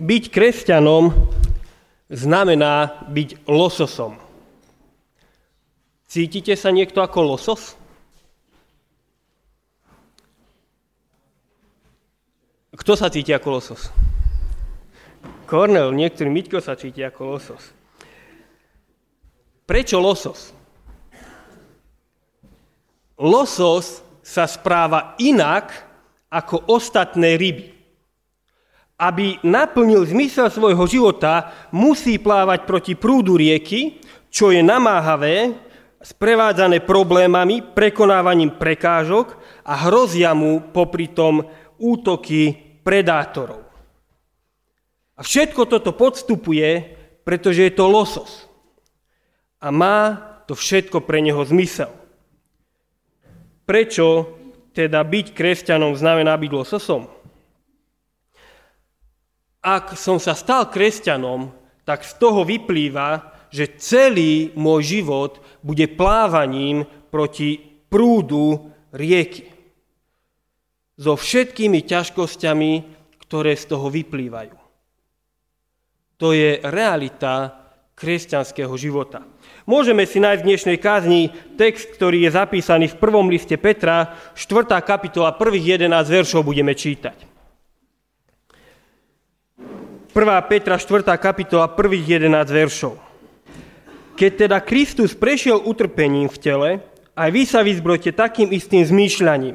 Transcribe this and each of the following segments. Byť kresťanom znamená byť lososom. Cítite sa niekto ako losos? Kto sa cíti ako losos? Kornel, niektorý Miťko sa cíti ako losos. Prečo losos? Losos sa správa inak ako ostatné ryby. Aby naplnil zmysel svojho života, musí plávať proti prúdu rieky, čo je namáhavé, sprevádzané problémami, prekonávaním prekážok a hrozia mu popri tom útoky predátorov. A všetko toto podstupuje, pretože je to losos. A má to všetko pre neho zmysel. Prečo teda byť kresťanom znamená byť lososom? Ak som sa stal kresťanom, tak z toho vyplýva, že celý môj život bude plávaním proti prúdu rieky. So všetkými ťažkosťami, ktoré z toho vyplývajú. To je realita kresťanského života. Môžeme si nájsť v dnešnej kázni text, ktorý je zapísaný v 1. liste Petra, 4. kapitola, prvých 11 veršov budeme čítať. 1. Petra, 4. kapitola, prvých 11 veršov. Keď teda Kristus prešiel utrpením v tele, aj vy sa vyzbrojte takým istým zmýšľaním.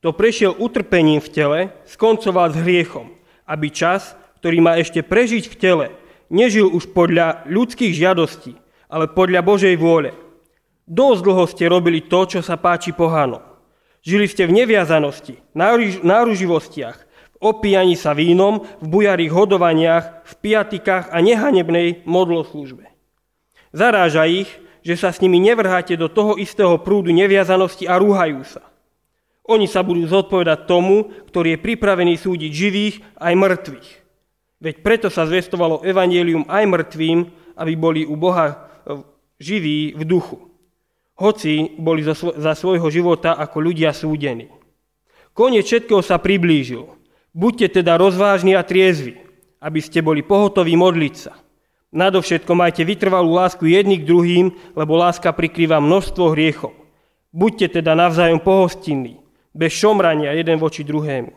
Kto prešiel utrpením v tele, skoncoval s hriechom, aby čas, ktorý má ešte prežiť v tele, nežil už podľa ľudských žiadostí, ale podľa Božej vôle. Dosť dlho ste robili to, čo sa páči pohanom. Žili ste v neviazanosti, náruživostiach, opíjaní sa vínom, v bujarých hodovaniach, v piatikách a nehanebnej modloslúžbe. Zaráža ich, že sa s nimi nevrháte do toho istého prúdu neviazanosti a rúhajú sa. Oni sa budú zodpovedať tomu, ktorý je pripravený súdiť živých aj mŕtvych. Veď preto sa zvestovalo evanjelium aj mŕtvým, aby boli u Boha živí v duchu. Hoci boli za svojho života ako ľudia súdení. Koniec všetkého sa priblížil. Buďte teda rozvážni a triezvi, aby ste boli pohotoví modliť sa. Nadovšetko majte vytrvalú lásku jedni k druhým, lebo láska prikrýva množstvo hriechov. Buďte teda navzájom pohostinní, bez šomrania jeden voči druhému.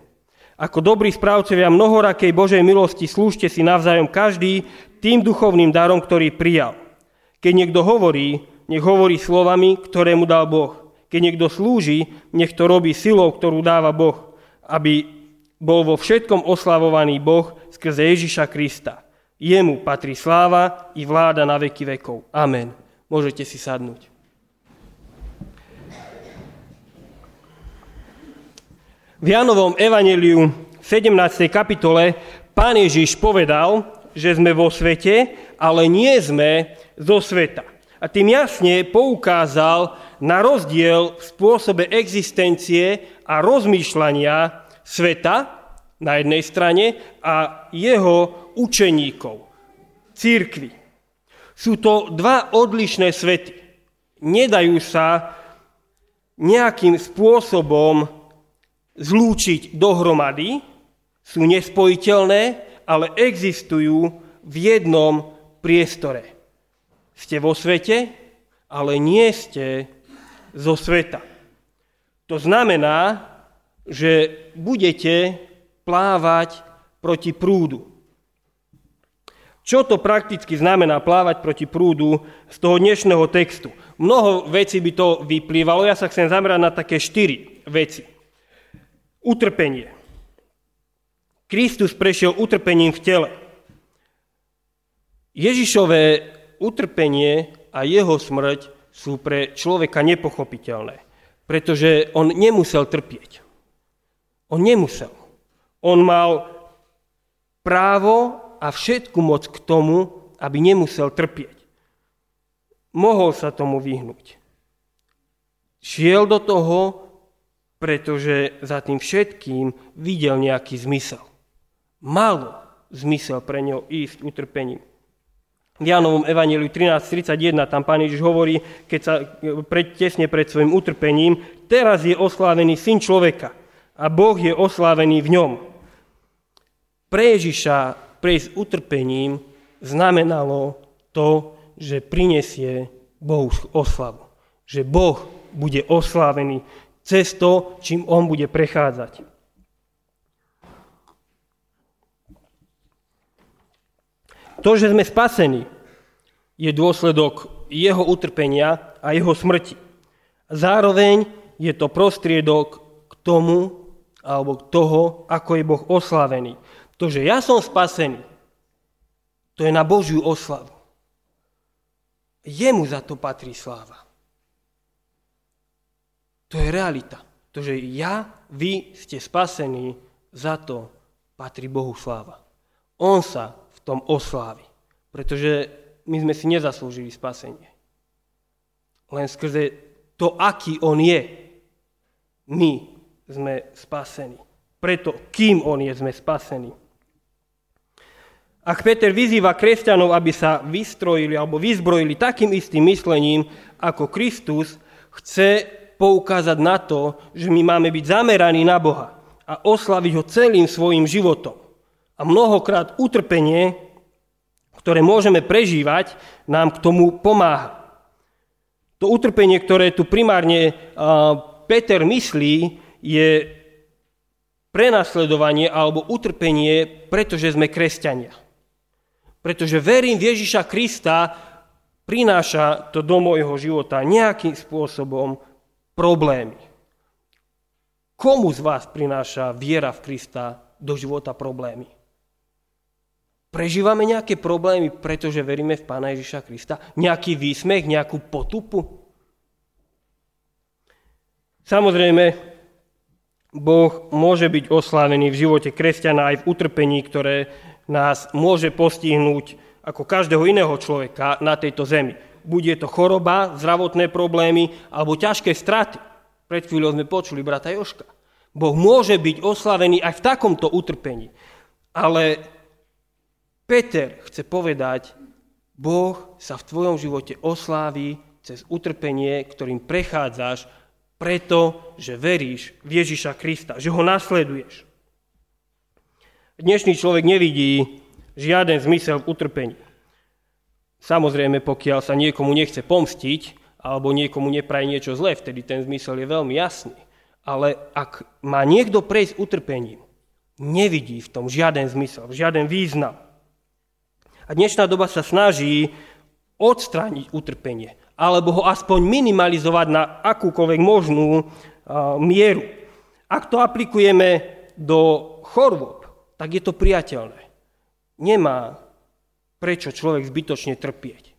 Ako dobrí správcovia mnohorakej Božej milosti slúžte si navzájom každý tým duchovným darom, ktorý prijal. Keď niekto hovorí, nech hovorí slovami, ktoré mu dal Boh. Keď niekto slúži, nech to robí silou, ktorú dáva Boh, aby bol vo všetkom oslavovaný Boh skrze Ježiša Krista. Jemu patrí sláva i vláda na veky vekov. Amen. Môžete si sadnúť. V Jánovom evanjeliu 17. kapitole Pán Ježiš povedal, že sme vo svete, ale nie sme zo sveta. A tým jasne poukázal na rozdiel v spôsobe existencie a rozmýšľania sveta na jednej strane a jeho učeníkov, cirkvi. Sú to dva odlišné svety. Nedajú sa nejakým spôsobom zlúčiť dohromady, sú nespojiteľné, ale existujú v jednom priestore. Ste vo svete, ale nie ste zo sveta. To znamená, že budete plávať proti prúdu. Čo to prakticky znamená plávať proti prúdu z toho dnešného textu? Mnoho vecí by to vyplývalo, ja sa chcem zamerať na také 4 veci. Utrpenie. Kristus prešiel utrpením v tele. Ježišové utrpenie a jeho smrť sú pre človeka nepochopiteľné, pretože on nemusel trpieť. On nemusel. On mal právo a všetku moc k tomu, aby nemusel trpieť. Mohol sa tomu vyhnúť. Šiel do toho, pretože za tým všetkým videl nejaký zmysel. Malo zmysel pre neho ísť utrpením. V Jánovom evanjeliu 13.31 tam Pán Ježiš hovorí, keď sa tesne pred svojim utrpením, teraz je oslávený Syn človeka. A Boh je oslávený v ňom. Pre Ježiša prejsť utrpením, znamenalo to, že prinesie Bohu oslavu. Že Boh bude oslávený cez to, čím on bude prechádzať. To, že sme spasení, je dôsledok jeho utrpenia a jeho smrti. Zároveň je to prostriedok k tomu, alebo k toho, ako je Boh oslávený. To, že ja som spasený, to je na Božiu oslavu. Jemu za to patrí sláva. To je realita. To, že ja, vy ste spasení, za to patrí Bohu sláva. On sa v tom oslávi, pretože my sme si nezaslúžili spasenie. Len skrze to, aký on je, my sme spasení. Preto, kým on je, sme spasení. Ak Peter vyzýva kresťanov, aby sa vystrojili alebo vyzbrojili takým istým myslením ako Kristus, chce poukázať na to, že my máme byť zameraní na Boha a oslaviť ho celým svojim životom. A mnohokrát utrpenie, ktoré môžeme prežívať, nám k tomu pomáha. To utrpenie, ktoré tu primárne Peter myslí, je prenasledovanie alebo utrpenie, pretože sme kresťania. Pretože verím v Ježiša Krista, prináša to do môjho života nejakým spôsobom problémy. Komu z vás prináša viera v Krista do života problémy? Prežívame nejaké problémy, pretože veríme v Pána Ježiša Krista? Nejaký výsmech, nejakú potupu? Samozrejme, Boh môže byť oslávený v živote kresťana aj v utrpení, ktoré nás môže postihnúť ako každého iného človeka na tejto zemi. Buď je to choroba, zdravotné problémy alebo ťažké straty. Pred chvíľou sme počuli brata Joška. Boh môže byť oslávený aj v takomto utrpení. Ale Peter chce povedať, Boh sa v tvojom živote osláví cez utrpenie, ktorým prechádzaš, preto, že veríš v Ježiša Krista, že ho nasleduješ. Dnešný človek nevidí žiaden zmysel v utrpení. Samozrejme, pokiaľ sa niekomu nechce pomstiť alebo niekomu nepraje niečo zlé, vtedy ten zmysel je veľmi jasný. Ale ak má niekto prejsť utrpením, nevidí v tom žiaden zmysel, žiaden význam. A dnešná doba sa snaží odstrániť utrpenie alebo ho aspoň minimalizovať na akúkoľvek možnú mieru. Ak to aplikujeme do chorôb, tak je to priateľné. Nemá prečo človek zbytočne trpieť.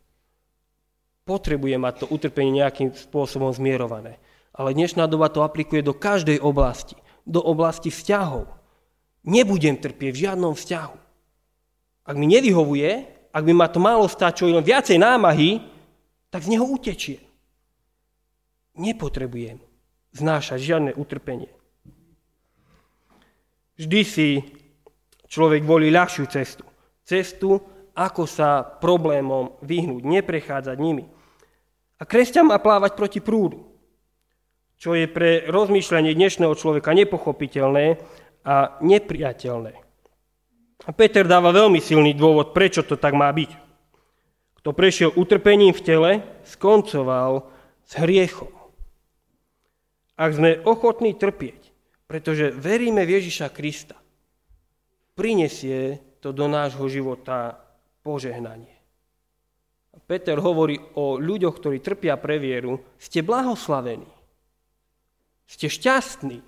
Potrebuje mať to utrpenie nejakým spôsobom zmierované. Ale dnešná doba to aplikuje do každej oblasti. Do oblasti vzťahov. Nebudem trpieť v žiadnom vzťahu. Ak mi nevyhovuje, ak by ma to málo stačilo len viacej námahy, tak z neho utečie. Nepotrebujem znášať žiadne utrpenie. Vždy si človek volí ľahšiu cestu. Cestu, ako sa problémom vyhnúť, neprechádzať nimi. A kresťan má plávať proti prúdu, čo je pre rozmýšľanie dnešného človeka nepochopiteľné a nepriateľné. A Peter dáva veľmi silný dôvod, prečo to tak má byť. Kto prešiel utrpením v tele, skoncoval s hriechom. Ak sme ochotní trpieť, pretože veríme v Ježiša Krista, prinesie to do nášho života požehnanie. Peter hovorí o ľuďoch, ktorí trpia pre vieru, ste blahoslavení, ste šťastní.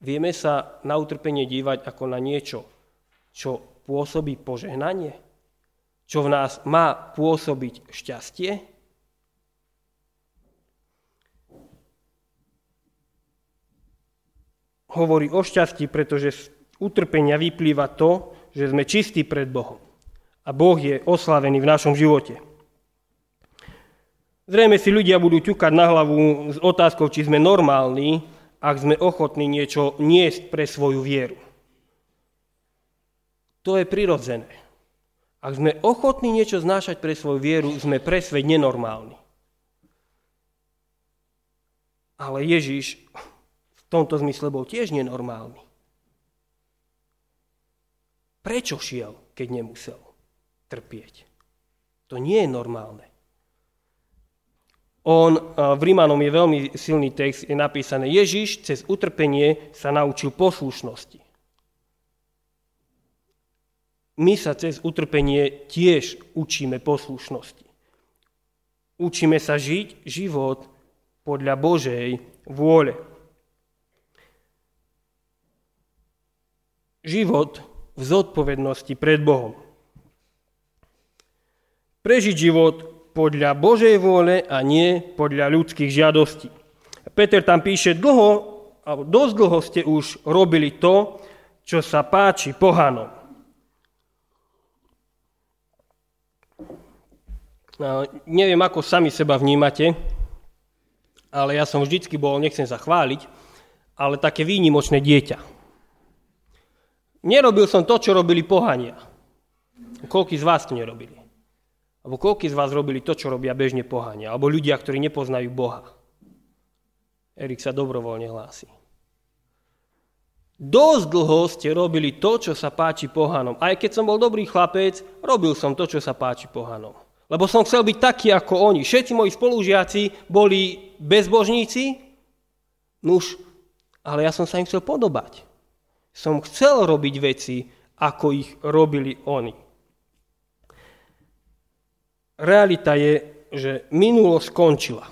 Vieme sa na utrpenie dívať ako na niečo, čo pôsobí požehnanie, čo v nás má pôsobiť šťastie. Hovorí o šťastí, pretože utrpenia vyplýva to, že sme čistí pred Bohom a Boh je oslávený v našom živote. Zrejme si ľudia budú ťukať na hlavu s otázkou, či sme normálni, ak sme ochotní niečo niesť pre svoju vieru. To je prirodzené. Ak sme ochotní niečo znášať pre svoju vieru, sme pre svet nenormálni. Ale Ježiš v tomto zmysle bol tiež nenormálny. Prečo šiel, keď nemusel trpieť? To nie je normálne. V Rímanom je veľmi silný text, je napísané, Ježiš cez utrpenie sa naučil poslušnosti. My sa cez utrpenie tiež učíme poslušnosti. Učíme sa žiť život podľa Božej vôle. Život v zodpovednosti pred Bohom. Prežiť život podľa Božej vôle a nie podľa ľudských žiadostí. Peter tam píše, dosť dlho ste už robili to, čo sa páči pohanom. Neviem, ako sami seba vnímate, ale ja som vždycky bol, nechcem sa chváliť, ale také výnimočné dieťa. Nerobil som to, čo robili pohania. Koľko z vás to nerobili? Alebo koľko z vás robili to, čo robia bežne pohania? Alebo ľudia, ktorí nepoznajú Boha? Erik sa dobrovoľne hlási. Dosť dlho ste robili to, čo sa páči pohanom. Aj keď som bol dobrý chlapec, robil som to, čo sa páči pohanom. Lebo som chcel byť taký ako oni. Všetci moji spolužiaci boli bezbožníci. Nuž, ale ja som sa im chcel podobať. Som chcel robiť veci, ako ich robili oni. Realita je, že minulosť skončila.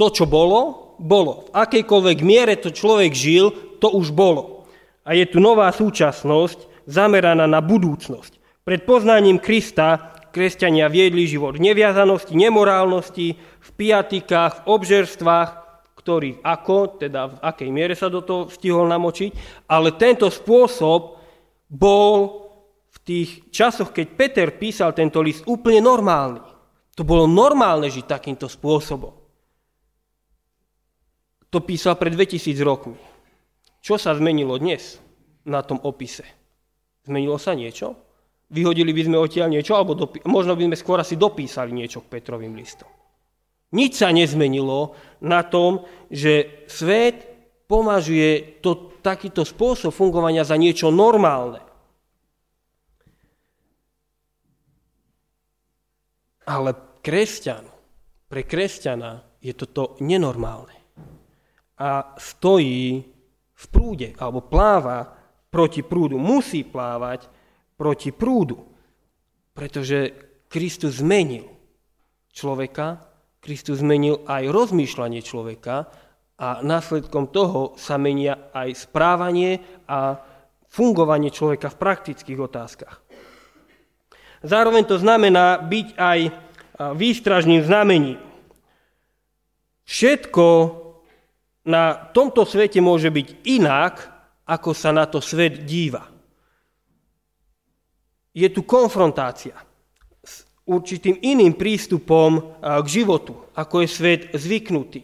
To, čo bolo, bolo. V akejkoľvek miere to človek žil, to už bolo. A je tu nová súčasnosť, zameraná na budúcnosť. Pred poznaním Krista kresťania viedli život v neviazanosti, nemorálnosti, v pijatikách, v obžerstvách, ktorých ako, teda v akej miere sa do toho stihol namočiť, ale tento spôsob bol v tých časoch, keď Peter písal tento list, úplne normálny. To bolo normálne žiť takýmto spôsobom. To písal pred 2000 rokmi. Čo sa zmenilo dnes na tom opise? Zmenilo sa niečo? Vyhodili by sme odtiaľ niečo, alebo možno by sme skôr asi dopísali niečo k Petrovým listom. Nič sa nezmenilo na tom, že svet považuje takýto spôsob fungovania za niečo normálne. Ale pre kresťana je toto nenormálne. A stojí v prúde, alebo pláva proti prúdu. Musí plávať proti prúdu, pretože Kristus zmenil človeka, Kristus zmenil aj rozmýšľanie človeka a následkom toho sa menia aj správanie a fungovanie človeka v praktických otázkach. Zároveň to znamená byť aj výstražným znamením. Všetko na tomto svete môže byť inak, ako sa na to svet díva. Je tu konfrontácia s určitým iným prístupom k životu, ako je svet zvyknutý.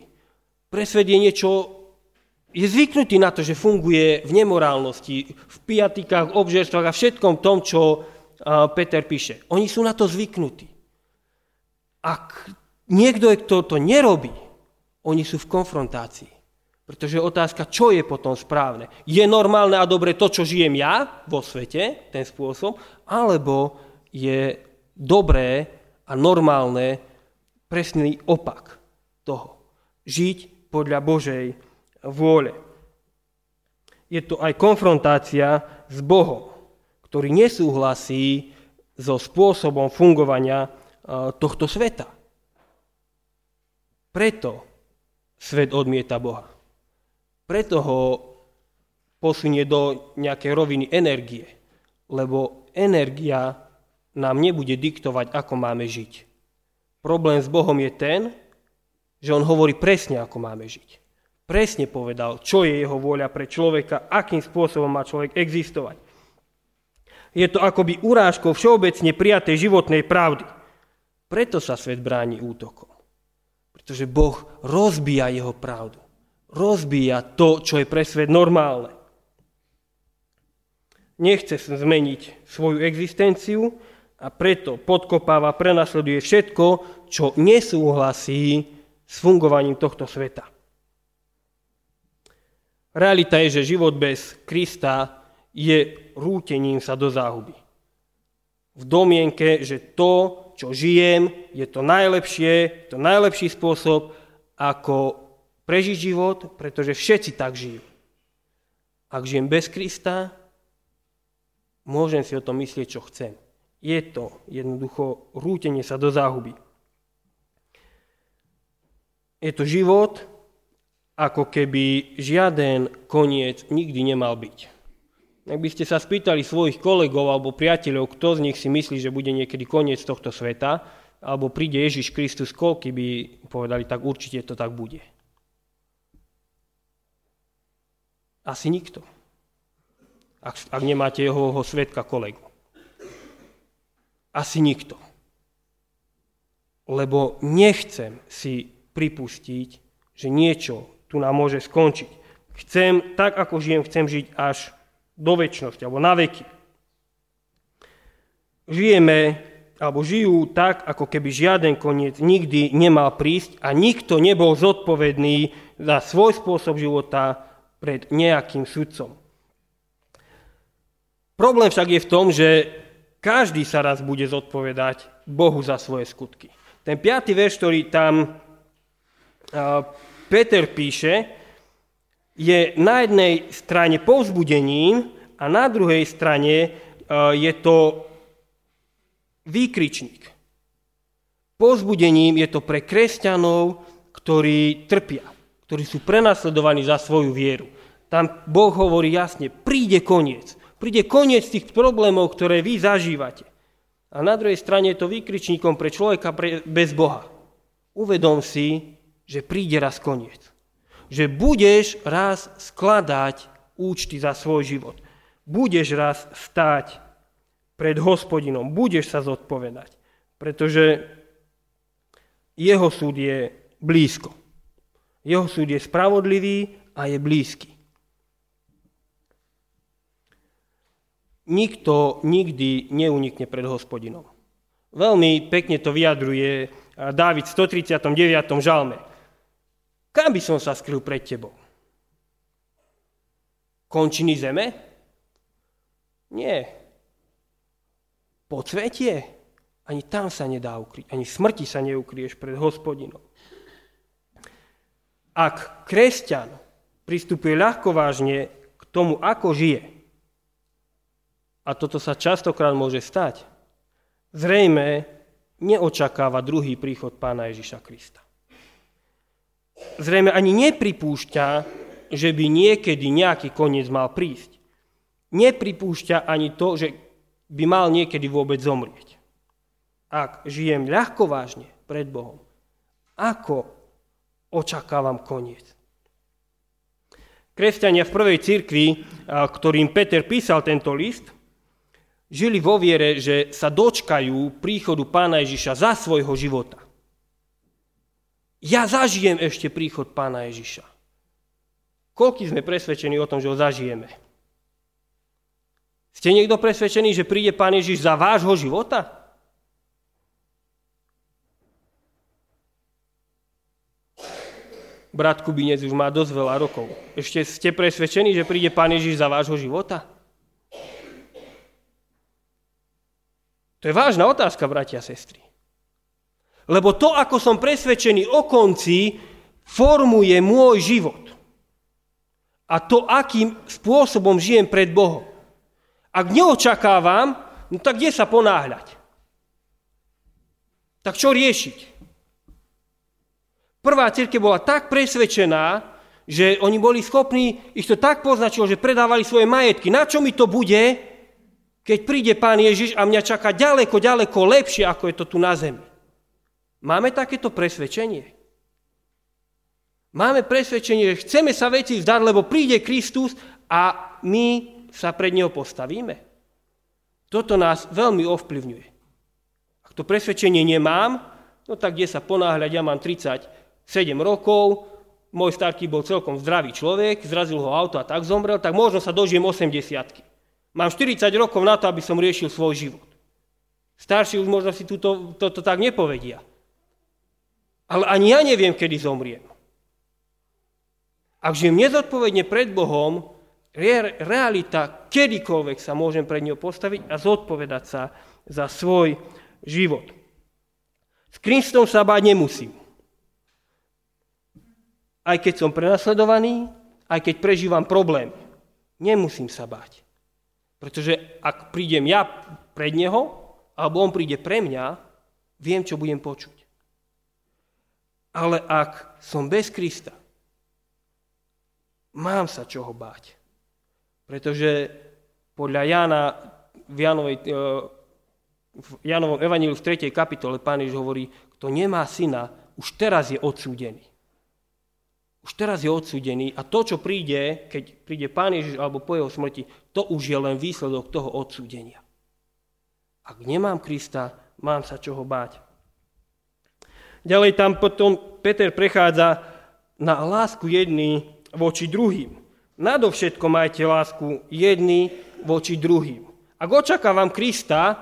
Pre svet je zvyknutý na to, že funguje v nemorálnosti, v pijatikách, v obžerstvách a všetkom tom, čo Peter píše. Oni sú na to zvyknutí. Ak niekto, kto to nerobí, oni sú v konfrontácii. Pretože je otázka, čo je potom správne. Je normálne a dobre to, čo žijem ja vo svete, ten spôsob, alebo je dobré a normálne presný opak toho. Žiť podľa Božej vôle. Je to aj konfrontácia s Bohom, ktorý nesúhlasí so spôsobom fungovania tohto sveta. Preto svet odmieta Boha. Preto ho posunie do nejakej roviny energie, lebo energia nám nebude diktovať, ako máme žiť. Problém s Bohom je ten, že on hovorí presne, ako máme žiť. Presne povedal, čo je jeho vôľa pre človeka, akým spôsobom má človek existovať. Je to akoby urážkou všeobecne prijatej životnej pravdy. Preto sa svet bráni útokom. Pretože Boh rozbíja jeho pravdu. Rozbíja to, čo je pre svet normálne. Nechce zmeniť svoju existenciu a preto podkopáva, prenasleduje všetko, čo nesúhlasí s fungovaním tohto sveta. Realita je, že život bez Krista je rútením sa do záhuby. v domienke, že to, čo žijem, je to najlepšie, to najlepší spôsob, ako prežiť život, pretože všetci tak žijú. Ak žijem bez Krista, môžem si o tom myslieť, čo chcem. Je to jednoducho rútenie sa do záhuby. Je to život, ako keby žiaden koniec nikdy nemal byť. Ak by ste sa spýtali svojich kolegov alebo priateľov, kto z nich si myslí, že bude niekedy koniec tohto sveta, alebo príde Ježiš Kristus, koľko by povedali, tak určite to tak bude. Asi nikto. Ak nemáte Jehovovho svedka kolegu. Asi nikto. Lebo nechcem si pripustiť, že niečo tu nám môže skončiť. Chcem, tak ako žijem, chcem žiť až do večnosti, alebo na veky. Žijeme, alebo žijú tak, ako keby žiaden koniec nikdy nemal prísť a nikto nebol zodpovedný za svoj spôsob života pred nejakým sudcom. Problém však je v tom, že každý sa raz bude zodpovedať Bohu za svoje skutky. Ten 5. verš, ktorý tam Peter píše, je na jednej strane povzbudením a na druhej strane je to výkričník. Povzbudením je to pre kresťanov, ktorí trpia, ktorí sú prenasledovaní za svoju vieru. Tam Boh hovorí jasne, príde koniec. Príde koniec tých problémov, ktoré vy zažívate. A na druhej strane je to výkričníkom pre človeka bez Boha. Uvedom si, že príde raz koniec. Že budeš raz skladať účty za svoj život. Budeš raz stáť pred Hospodinom. Budeš sa zodpovedať. Pretože jeho súd je blízko. Jeho súd je spravodlivý a je blízky. Nikto nikdy neunikne pred Hospodinom. Veľmi pekne to vyjadruje Dávid v 139. žalme. Kam by som sa skryl pred tebou? Končiny zeme? Nie. Podsvetie? Ani tam sa nedá ukryť. Ani smrti sa neukryješ pred Hospodinom. Ak kresťan pristupuje ľahkovážne k tomu, ako žije, a toto sa častokrát môže stať, zrejme neočakáva druhý príchod Pána Ježiša Krista. Zrejme ani nepripúšťa, že by niekedy nejaký koniec mal prísť. Nepripúšťa ani to, že by mal niekedy vôbec zomrieť. Ak žijem ľahkovážne pred Bohom, ako očakávam koniec? Kresťania v prvej cirkvi, ktorým Peter písal tento list, žili vo viere, že sa dočkajú príchodu Pána Ježiša za svojho života. Ja zažijem ešte príchod Pána Ježiša. Koľkí sme presvedčení o tom, že ho zažijeme? Ste niekto presvedčený, že príde Pán Ježiš za vášho života? Brat Kubinec už má dosť veľa rokov. Ešte ste presvedčení, že príde Pán Ježiš za vášho života? To je vážna otázka, bratia a sestry. Lebo to, ako som presvedčený o konci, formuje môj život. A to, akým spôsobom žijem pred Bohom. Ak neočakávam, no tak kde sa ponáhľať? Tak čo riešiť? Prvá cirkev bola tak presvedčená, že oni boli schopní, ich to tak poznačilo, že predávali svoje majetky. Na čo mi to bude, keď príde Pán Ježiš a mňa čaká ďaleko, ďaleko lepšie, ako je to tu na zemi? Máme takéto presvedčenie. Máme presvedčenie, že chceme sa veci vzdať, lebo príde Kristus a my sa pred neho postavíme. Toto nás veľmi ovplyvňuje. Ak to presvedčenie nemám, no tak kde sa ponáhľať, ja mám 37 rokov, môj starký bol celkom zdravý človek, zrazil ho auto a tak zomrel, tak možno sa dožijem 80-ky. Mám 40 rokov na to, aby som riešil svoj život. Starší už možno si toto tak nepovedia. Ale ani ja neviem, kedy zomriem. Ak žijem nezodpovedne pred Bohom, realita, kedykoľvek sa môžem pred ňou postaviť a zodpovedať sa za svoj život. S Kristom sa báť nemusím. Aj keď som prenasledovaný, aj keď prežívam problém, nemusím sa báť. Pretože ak prídem ja pred neho, alebo on príde pre mňa, viem, čo budem počuť. Ale ak som bez Krista, mám sa čoho báť. Pretože podľa Jána v Jánovom evanjeliu v 3. kapitole Pán Ježiš hovorí, kto nemá syna, už teraz je odsúdený. Už teraz je odsúdený a to, čo príde, keď príde Pán Ježiš alebo po jeho smrti, to už je len výsledok toho odsúdenia. Ak nemám Krista, mám sa čoho báť. Ďalej tam potom Peter prechádza na lásku jedný voči druhým. Nadovšetko majte lásku jedný voči druhým. Ak očakávam Krista,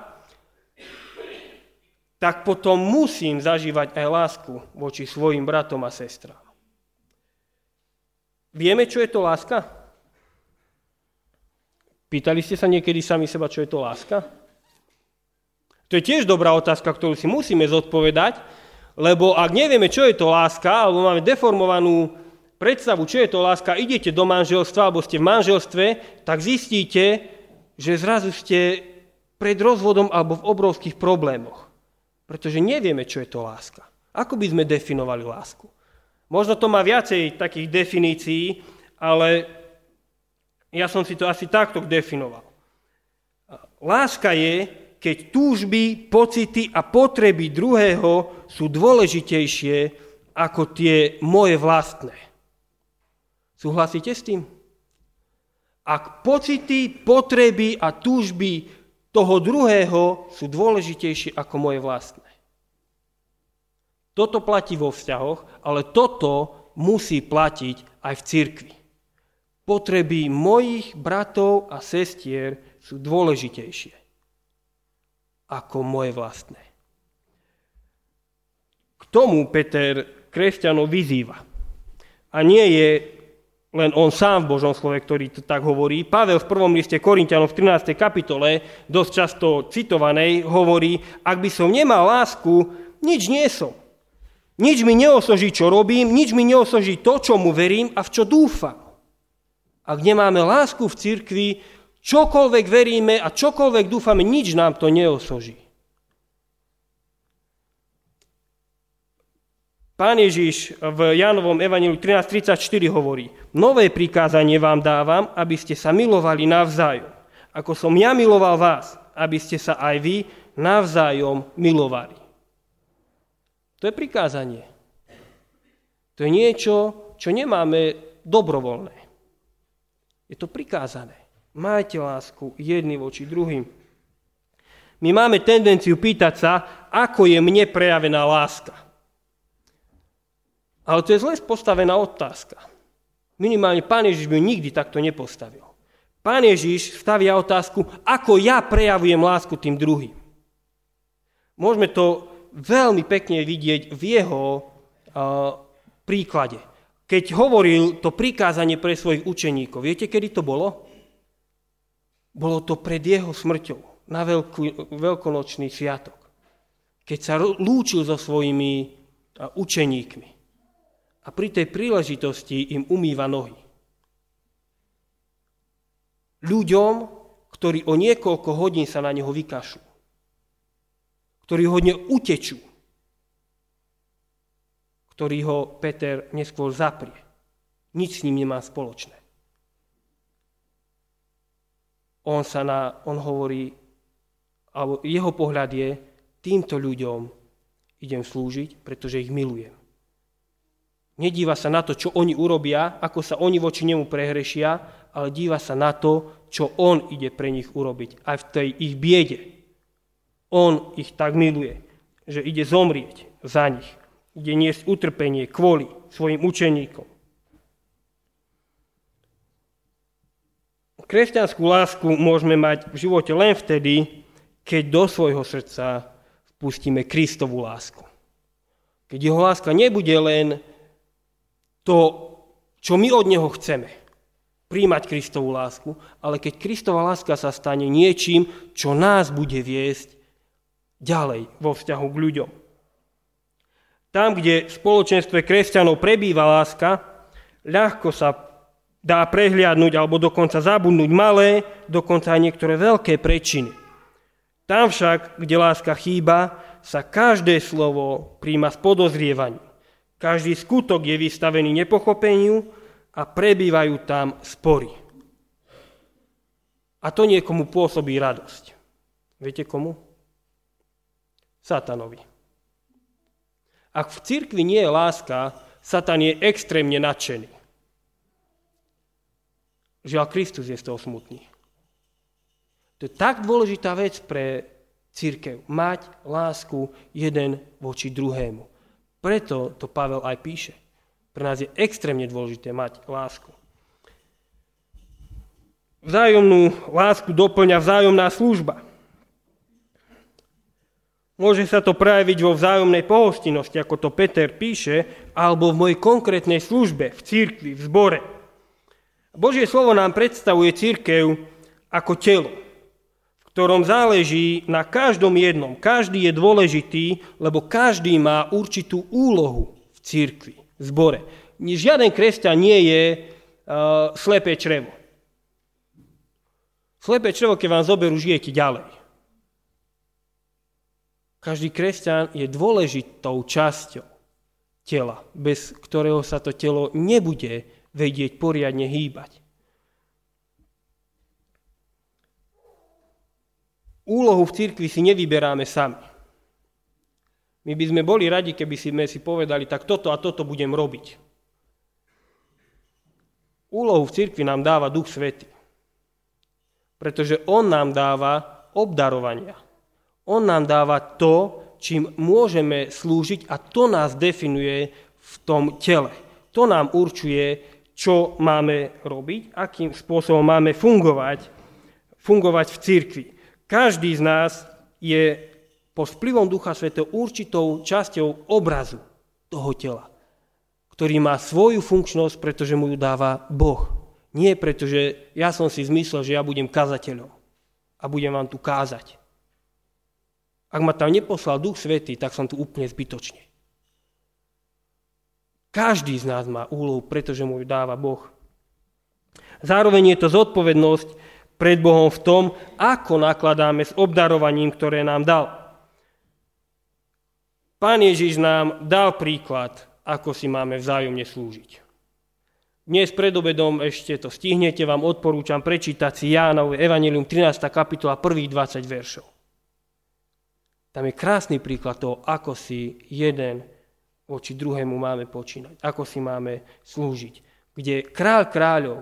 tak potom musím zažívať aj lásku voči svojim bratom a sestrám. Vieme, čo je to láska? Pýtali ste sa niekedy sami seba, čo je to láska? To je tiež dobrá otázka, ktorú si musíme zodpovedať, lebo ak nevieme, čo je to láska, alebo máme deformovanú predstavu, čo je to láska, idete do manželstva, alebo ste v manželstve, tak zistíte, že zrazu ste pred rozvodom alebo v obrovských problémoch. Pretože nevieme, čo je to láska. Ako by sme definovali lásku? Možno to má viacej takých definícií, ale ja som si to asi takto definoval. Láska je, keď túžby, pocity a potreby druhého sú dôležitejšie ako tie moje vlastné. Súhlasíte s tým? Ak pocity, potreby a túžby toho druhého sú dôležitejšie ako moje vlastné. Toto platí vo vzťahoch, ale toto musí platiť aj v cirkvi. Potreby mojich bratov a sestier sú dôležitejšie ako moje vlastné. K tomu Peter kresťanov vyzýva. A nie je len on sám v Božom slove, ktorý to tak hovorí. Pavel v 1. liste Korinťanom v 13. kapitole, dosť často citovanej, hovorí, ak by som nemal lásku, nič nie som. Nič mi neosoží, čo robím, nič mi neosoží to, čomu verím a v čo dúfam. Ak nemáme lásku v cirkvi, čokoľvek veríme a čokoľvek dúfame, nič nám to neosoží. Pán Ježiš v Jánovom evanjeliu 13.34 hovorí, nové prikázanie vám dávam, aby ste sa milovali navzájom. Ako som ja miloval vás, aby ste sa aj vy navzájom milovali. To je prikázanie. To je niečo, čo nemáme dobrovoľné. Je to prikázané. Majte lásku jedni voči druhým. My máme tendenciu pýtať sa, ako je mne prejavená láska. Ale to je zle postavená otázka. Minimálne Pán Ježiš by ju nikdy takto nepostavil. Pán Ježiš stavia otázku, ako ja prejavujem lásku tým druhým. Môžeme to veľmi pekne vidieť v jeho príklade. Keď hovoril to prikázanie pre svojich učeníkov, viete, kedy to bolo? Bolo to pred jeho smrťou, na veľkonočný sviatok. Keď sa lúčil so svojimi učeníkmi. A pri tej príležitosti im umýva nohy. Ľuďom, ktorí o niekoľko hodín sa na neho vykašľú, ktorí ho utečú, ktorý ho Peter neskôr zaprie. Nič s ním nemá spoločné. On hovorí, alebo jeho pohľad je, týmto ľuďom idem slúžiť, pretože ich milujem. Nedíva sa na to, čo oni urobia, ako sa oni voči nemu prehrešia, ale díva sa na to, čo on ide pre nich urobiť. Aj v tej ich biede. On ich tak miluje, že ide zomrieť za nich. Ide niesť utrpenie kvôli svojim učeníkom. Kresťanskú lásku môžeme mať v živote len vtedy, keď do svojho srdca vpustíme Kristovú lásku. Keď jeho láska nebude len to, čo my od neho chceme. príjmať Kristovú lásku, ale keď Kristova láska sa stane niečím, čo nás bude viesť ďalej vo vzťahu k ľuďom. Tam, kde v spoločenstve kresťanov prebýva láska, ľahko sa dá prehliadnúť alebo dokonca zabudnúť malé, dokonca aj niektoré veľké prečiny. Tam však, kde láska chýba, sa každé slovo príjma s podozrievaním. Každý skutok je vystavený nepochopeniu a prebývajú tam spory. A to niekomu pôsobí radosť. Viete komu? Satanovi. Ak v cirkvi nie je láska, Satan je extrémne nadšený. Žiaľ, Kristus je z toho smutný. To je tak dôležitá vec pre cirkev. Mať lásku jeden voči druhému. Preto to Pavel aj píše. Pre nás je extrémne dôležité mať lásku. Vzájomnú lásku doplňa vzájomná služba. Môže sa to prejaviť vo vzájomnej pohostinnosti, ako to Peter píše, alebo v mojej konkrétnej službe, v cirkvi, v zbore. Božie slovo nám predstavuje cirkev ako telo, v ktorom záleží na každom jednom. Každý je dôležitý, lebo každý má určitú úlohu v cirkvi. Zbore. Žiaden kresťan nie je slepé črevo. Slepé črevo, keď vám zoberú, žijete ďalej. Každý kresťan je dôležitou časťou tela, bez ktorého sa to telo nebude vedieť poriadne hýbať. Úlohu v cirkvi si nevyberáme sami. My by sme boli radi, keby sme si povedali, tak toto a toto budem robiť. Úlohu v cirkvi nám dáva Duch Svätý. Pretože on nám dáva obdarovania. On nám dáva to, čím môžeme slúžiť a to nás definuje v tom tele. To nám určuje, čo máme robiť, akým spôsobom máme fungovať v cirkvi. Každý z nás je pod vplyvom Ducha Svätého určitou časťou obrazu toho tela, ktorý má svoju funkčnosť, pretože mu ju dáva Boh. Nie pretože ja som si zmyslel, že ja budem kazateľom a budem vám tu kázať. Ak ma tam neposlal Duch Svätý, tak som tu úplne zbytočne. Každý z nás má úlohu, pretože mu ju dáva Boh. Zároveň je to zodpovednosť pred Bohom v tom, ako nakladáme s obdarovaním, ktoré nám dal. Pán Ježiš nám dal príklad, ako si máme vzájomne slúžiť. Dnes pred obedom ešte to stihnete, vám odporúčam prečítať si Jánovo Evanjelium 13. kapitola prvých 20 veršov. Tam je krásny príklad toho, ako si jeden voči druhému máme počínať, ako si máme slúžiť. Kde kráľ kráľov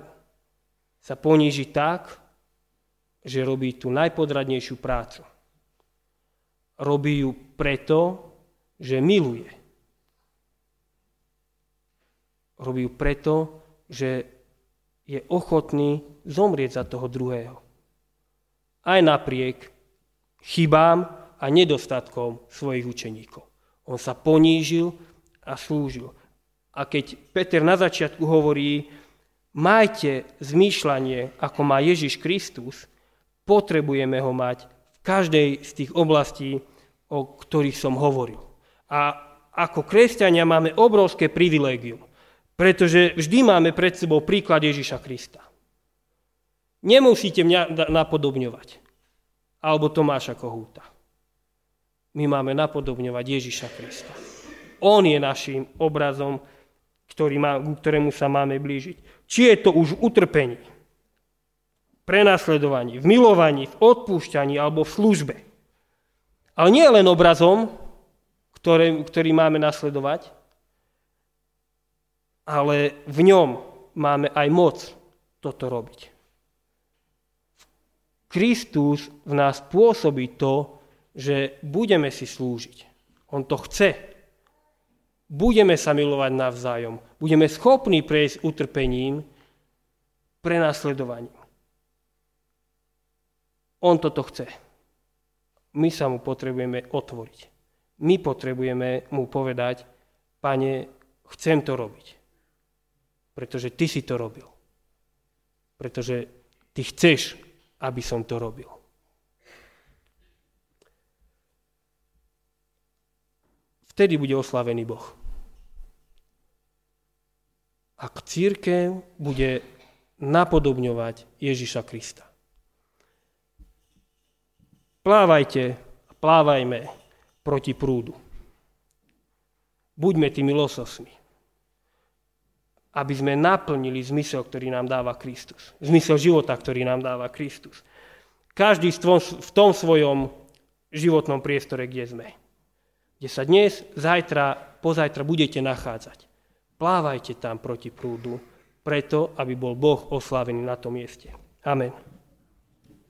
sa poníži tak, že robí tú najpodradnejšiu prácu. Robí ju preto, že miluje. Robí ju preto, že je ochotný zomrieť za toho druhého. Aj napriek chybám a nedostatkom svojich učeníkov. On sa ponížil a slúžil. A keď Peter na začiatku hovorí, majte zmýšľanie, ako má Ježiš Kristus, potrebujeme ho mať v každej z tých oblastí, o ktorých som hovoril. A ako kresťania máme obrovské privilégium, pretože vždy máme pred sebou príklad Ježiša Krista. Nemusíte mňa napodobňovať. Alebo Tomáša Kohúta. My máme napodobňovať Ježiša Krista. On je našim obrazom, ku ktorému sa máme blížiť. Či je to už v utrpení, prenasledovaní, v milovaní, v odpúšťaní alebo v službe. Ale nie len obrazom, ktorý máme nasledovať, ale v ňom máme aj moc toto robiť. Kristus v nás pôsobí to, že budeme si slúžiť. On to chce. Budeme sa milovať navzájom. Budeme schopní prejsť utrpením, prenasledovaním. On toto chce. My sa mu potrebujeme otvoriť. My potrebujeme mu povedať, Pane, chcem to robiť, pretože ty si to robil. pretože ty chceš, aby som to robil. Vtedy bude oslávený Boh. A cirkev bude napodobňovať Ježiša Krista. Plávajte a plávajme proti prúdu. Buďme tými lososmi, aby sme naplnili zmysel, ktorý nám dáva Kristus. Zmysel života, ktorý nám dáva Kristus. Každý v tom svojom životnom priestore, kde sme. Kde sa dnes, zajtra, pozajtra budete nachádzať. Plávajte tam proti prúdu, preto, aby bol Boh oslávený na tom mieste. Amen.